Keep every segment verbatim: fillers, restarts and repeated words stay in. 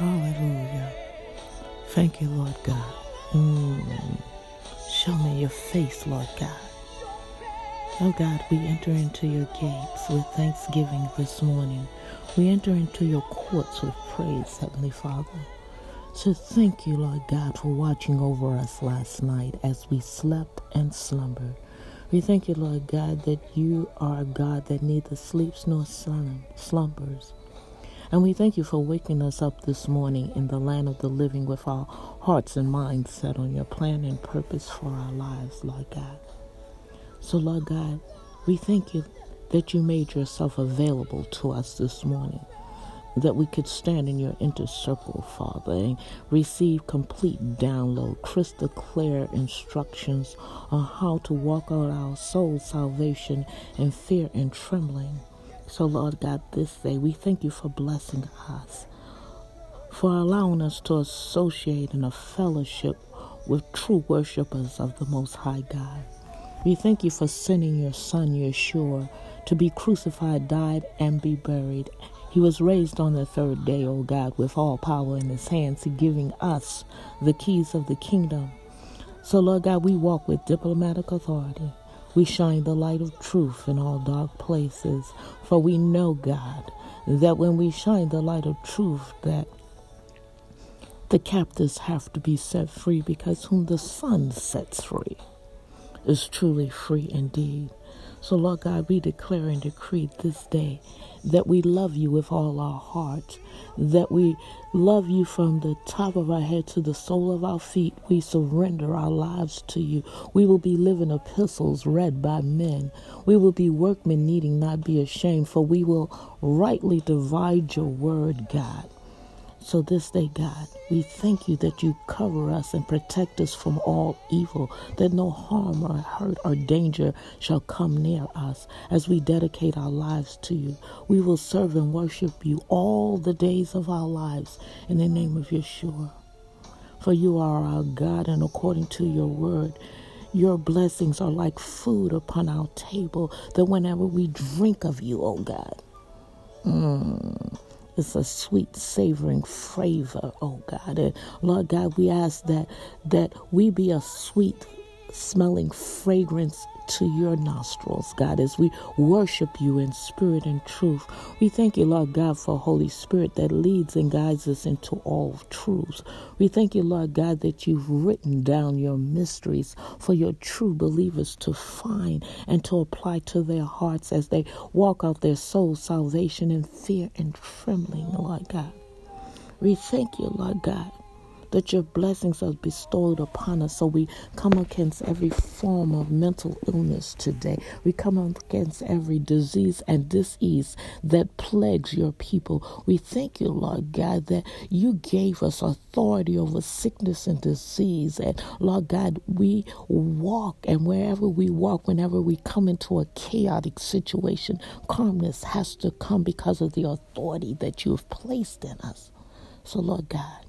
Hallelujah. Thank you, Lord God. Mm. Show me your face, Lord God. Oh God, we enter into your gates with thanksgiving this morning. We enter into your courts with praise, Heavenly Father. So thank you, Lord God, for watching over us last night as we slept and slumbered. We thank you, Lord God, that you are a God that neither sleeps nor slumbers. And we thank you for waking us up this morning in the land of the living with our hearts and minds set on your plan and purpose for our lives, Lord God. So, Lord God, we thank you that you made yourself available to us this morning, that we could stand in your inner circle, Father, and receive complete download, crystal clear instructions on how to walk out our soul's salvation in fear and trembling. So, Lord God, this day we thank you for blessing us, for allowing us to associate in a fellowship with true worshipers of the Most High God. We thank you for sending your Son, Yeshua, to be crucified, died, and be buried. He was raised on the third day, O God, with all power in his hands, giving us the keys of the kingdom. So, Lord God, we walk with diplomatic authority. We shine the light of truth in all dark places. For we know, God, that when we shine the light of truth, that the captives have to be set free, because whom the Son sets free is truly free indeed. So, Lord God, we declare and decree this day that we love you with all our heart, that we love you from the top of our head to the sole of our feet. We surrender our lives to you. We will be living epistles read by men. We will be workmen needing not be ashamed, for we will rightly divide your word, God. So this day, God, we thank you that you cover us and protect us from all evil, that no harm or hurt or danger shall come near us as we dedicate our lives to you. We will serve and worship you all the days of our lives in the name of Yeshua. For you are our God, and according to your word, your blessings are like food upon our table, that whenever we drink of you, O God, mm, it's a sweet, savoring flavor, oh God. And Lord God, we ask that that we be a sweet-smelling fragrance to your nostrils, God, as we worship you in spirit and truth. We thank you, Lord God, for Holy Spirit that leads and guides us into all truths. We thank you, Lord God, that you've written down your mysteries for your true believers to find and to apply to their hearts as they walk out their soul's salvation in fear and trembling, Lord God. We thank you, Lord God, that your blessings are bestowed upon us. So we come against every form of mental illness today. We come against every disease and disease that plagues your people. We thank you, Lord God, that you gave us authority over sickness and disease. And Lord God, we walk, and wherever we walk, whenever we come into a chaotic situation, calmness has to come because of the authority that you have placed in us. So Lord God,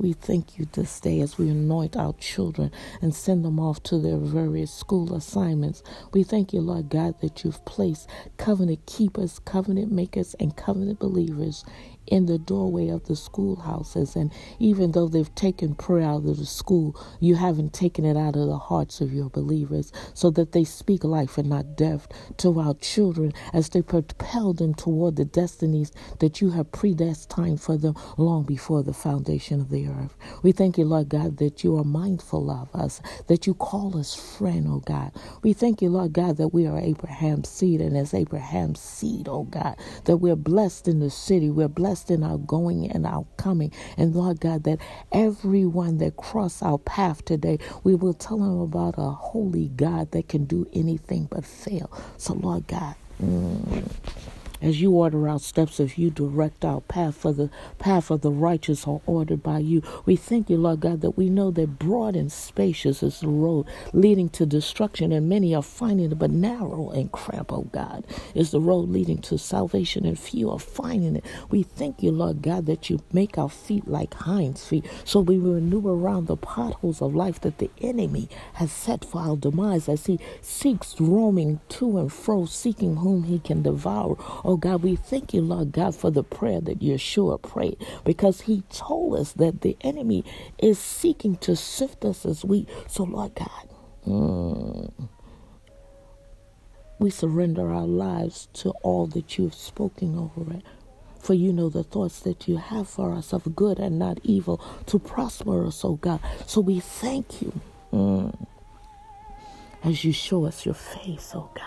we thank you this day as we anoint our children and send them off to their various school assignments. We thank you, Lord God, that you've placed covenant keepers, covenant makers, and covenant believers in the doorway of the schoolhouses. And even though they've taken prayer out of the school, you haven't taken it out of the hearts of your believers, so that they speak life and not death to our children as they propel them toward the destinies that you have predestined for them long before the foundation of the earth. We thank you, Lord God, that you are mindful of us, that you call us friend, oh God. We thank you, Lord God, that we are Abraham's seed, and as Abraham's seed, oh God, that we're blessed in the city, we're blessed in our going and our coming. And Lord God, that everyone that cross our path today, we will tell them about a holy God that can do anything but fail. So Lord God, mm, as you order our steps, if you direct our path, for the path of the righteous are ordered by you. We thank you, Lord God, that we know that broad and spacious is the road leading to destruction, and many are finding it, but narrow and cramped, oh God, is the road leading to salvation, and few are finding it. We thank you, Lord God, that you make our feet like hinds' feet, so we renew around the potholes of life that the enemy has set for our demise, as he seeks roaming to and fro, seeking whom he can devour. Oh God, we thank you, Lord God, for the prayer that Yeshua prayed, because he told us that the enemy is seeking to sift us as wheat. So Lord God, mm, we surrender our lives to all that you've spoken over it. For you know the thoughts that you have for us of good and not evil, to prosper us, oh God. So we thank you mm. as you show us your face, oh God.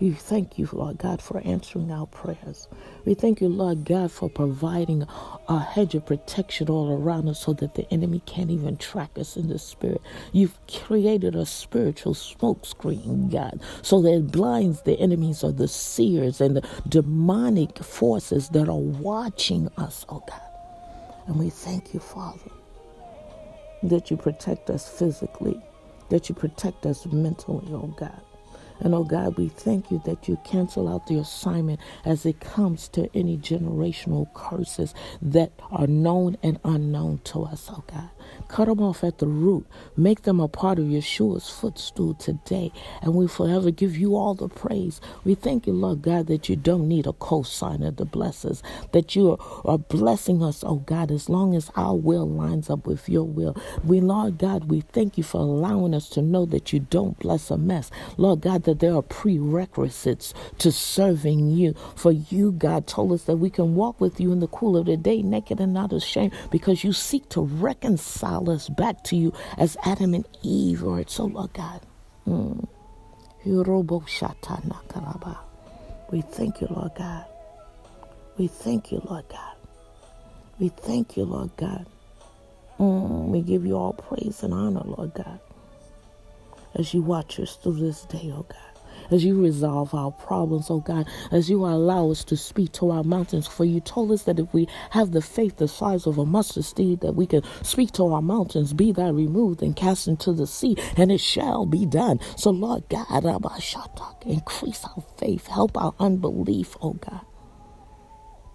We thank you, Lord God, for answering our prayers. We thank you, Lord God, for providing a hedge of protection all around us so that the enemy can't even track us in the spirit. You've created a spiritual smoke screen, God, so that it blinds the enemies or the seers and the demonic forces that are watching us, oh God. And we thank you, Father, that you protect us physically, that you protect us mentally, oh God. And, oh, God, we thank you that you cancel out the assignment as it comes to any generational curses that are known and unknown to us, oh, God. Cut them off at the root. Make them a part of Yeshua's footstool today. And we forever give you all the praise. We thank you, Lord God, that you don't need a co-signer to bless us, that you are blessing us, oh, God, as long as our will lines up with your will. We, Lord God, we thank you for allowing us to know that you don't bless a mess. Lord God, that there are prerequisites to serving you. For you, God, told us that we can walk with you in the cool of the day, naked and not ashamed, because you seek to reconcile us back to you as Adam and Eve were. So, Lord God, mm. we thank you, Lord God. We thank you, Lord God. We thank you, Lord God. Mm. We give you all praise and honor, Lord God, as you watch us through this day, oh God. As you resolve our problems, oh God, as you allow us to speak to our mountains. For you told us that if we have the faith the size of a mustard seed, that we can speak to our mountains, be thou removed and cast into the sea, and it shall be done. So Lord God, increase our faith, help our unbelief, oh God.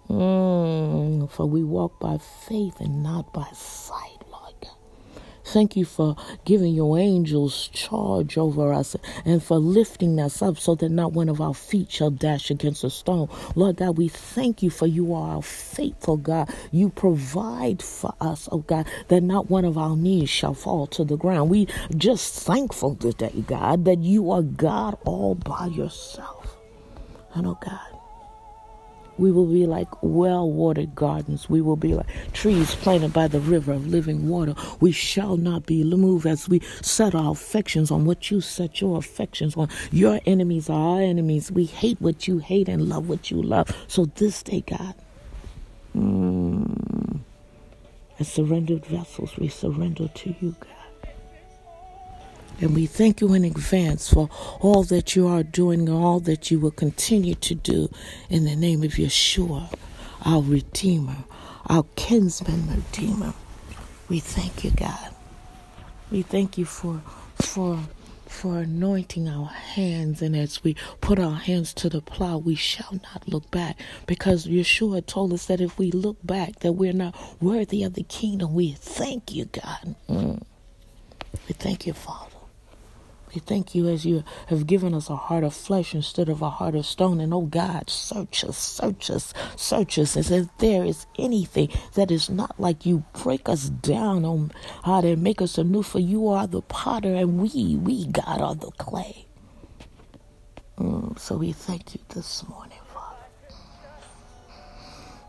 Mm, for we walk by faith and not by sight. Thank you for giving your angels charge over us and for lifting us up so that not one of our feet shall dash against a stone. Lord God, we thank you for you are our faithful God. You provide for us, oh God, that not one of our knees shall fall to the ground. We just thankful today, God, that you are God all by yourself. And oh God, we will be like well-watered gardens. We will be like trees planted by the river of living water. We shall not be moved as we set our affections on what you set your affections on. Your enemies are our enemies. We hate what you hate and love what you love. So this day, God, mm, as surrendered vessels, we surrender to you, God. And we thank you in advance for all that you are doing and all that you will continue to do in the name of Yeshua, our Redeemer, our kinsman Redeemer. We thank you, God. We thank you for for for anointing our hands, and as we put our hands to the plow, we shall not look back, because Yeshua told us that if we look back, that we're not worthy of the kingdom. We thank you, God. Mm. We thank you, Father. We thank you as you have given us a heart of flesh instead of a heart of stone. And, oh, God, search us, search us, search us. And if there is anything that is not like you, break us down, oh, God, and make us anew. For you are the potter, and we, we, God, are the clay. Mm, so we thank you this morning, Father.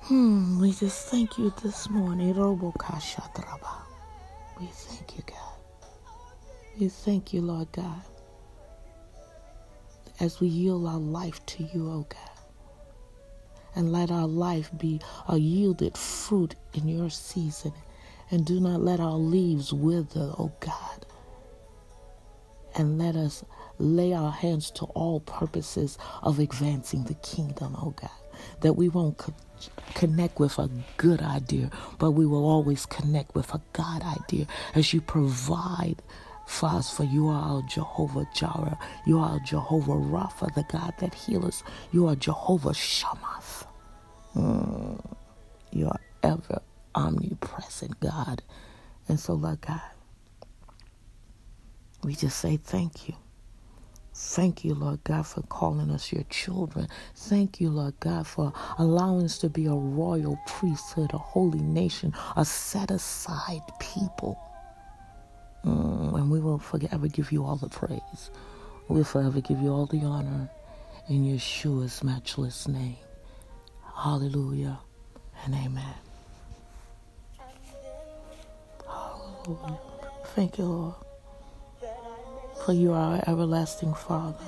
Hmm, we just thank you this morning. We thank you, God. We thank you, Lord God, as we yield our life to you, oh God, and let our life be a yielded fruit in your season, and do not let our leaves wither, oh God, and let us lay our hands to all purposes of advancing the kingdom, oh God, that we won't co- connect with a good idea, but we will always connect with a God idea as you provide for us, for you are our Jehovah Jara. You are our Jehovah Rapha, the God that heals. You are Jehovah Shammoth. Mm. You are ever omnipresent, God. And so, Lord God, we just say thank you. Thank you, Lord God, for calling us your children. Thank you, Lord God, for allowing us to be a royal priesthood, a holy nation, a set-aside people. Mm, and we will forever give you all the praise. We'll forever give you all the honor in Yeshua's matchless name. Hallelujah and amen. Hallelujah. Thank you, Lord, for you are our everlasting Father.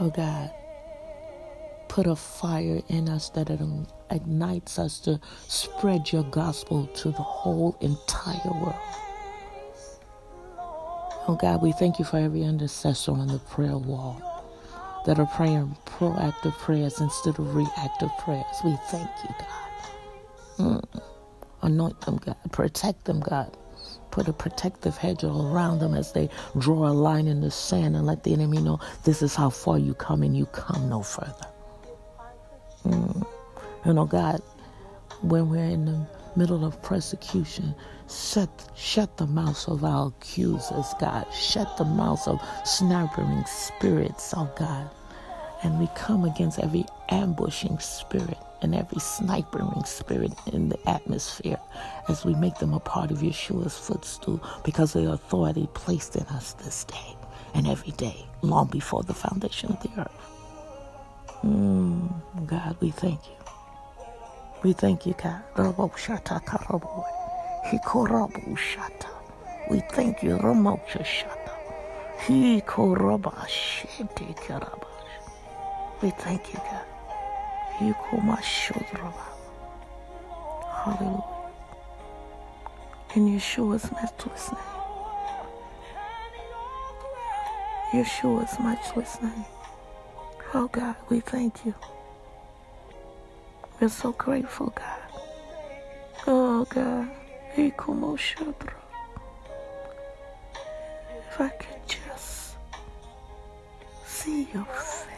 Oh God, put a fire in us that it ignites us to spread your gospel to the whole entire world. Oh God, we thank you for every intercessor on the prayer wall that are praying proactive prayers instead of reactive prayers. We thank you, God. Mm. Anoint them, God. Protect them, God. Put a protective hedge around them as they draw a line in the sand and let the enemy know this is how far you come and you come no further. Mm. You know, God, when we're in the middle of persecution, shut, shut the mouths of our accusers, God. Shut the mouths of snipering spirits, oh God. And we come against every ambushing spirit and every snipering spirit in the atmosphere as we make them a part of Yeshua's footstool because of the authority placed in us this day and every day, long before the foundation of the earth. Mm, God, we thank you. We thank you, God. We thank you. We thank you, God. Hallelujah. In Yeshua's matchless name. Yeshua's matchless name. Oh God, we thank you. We're so grateful, God. Oh God. If I could just see your face.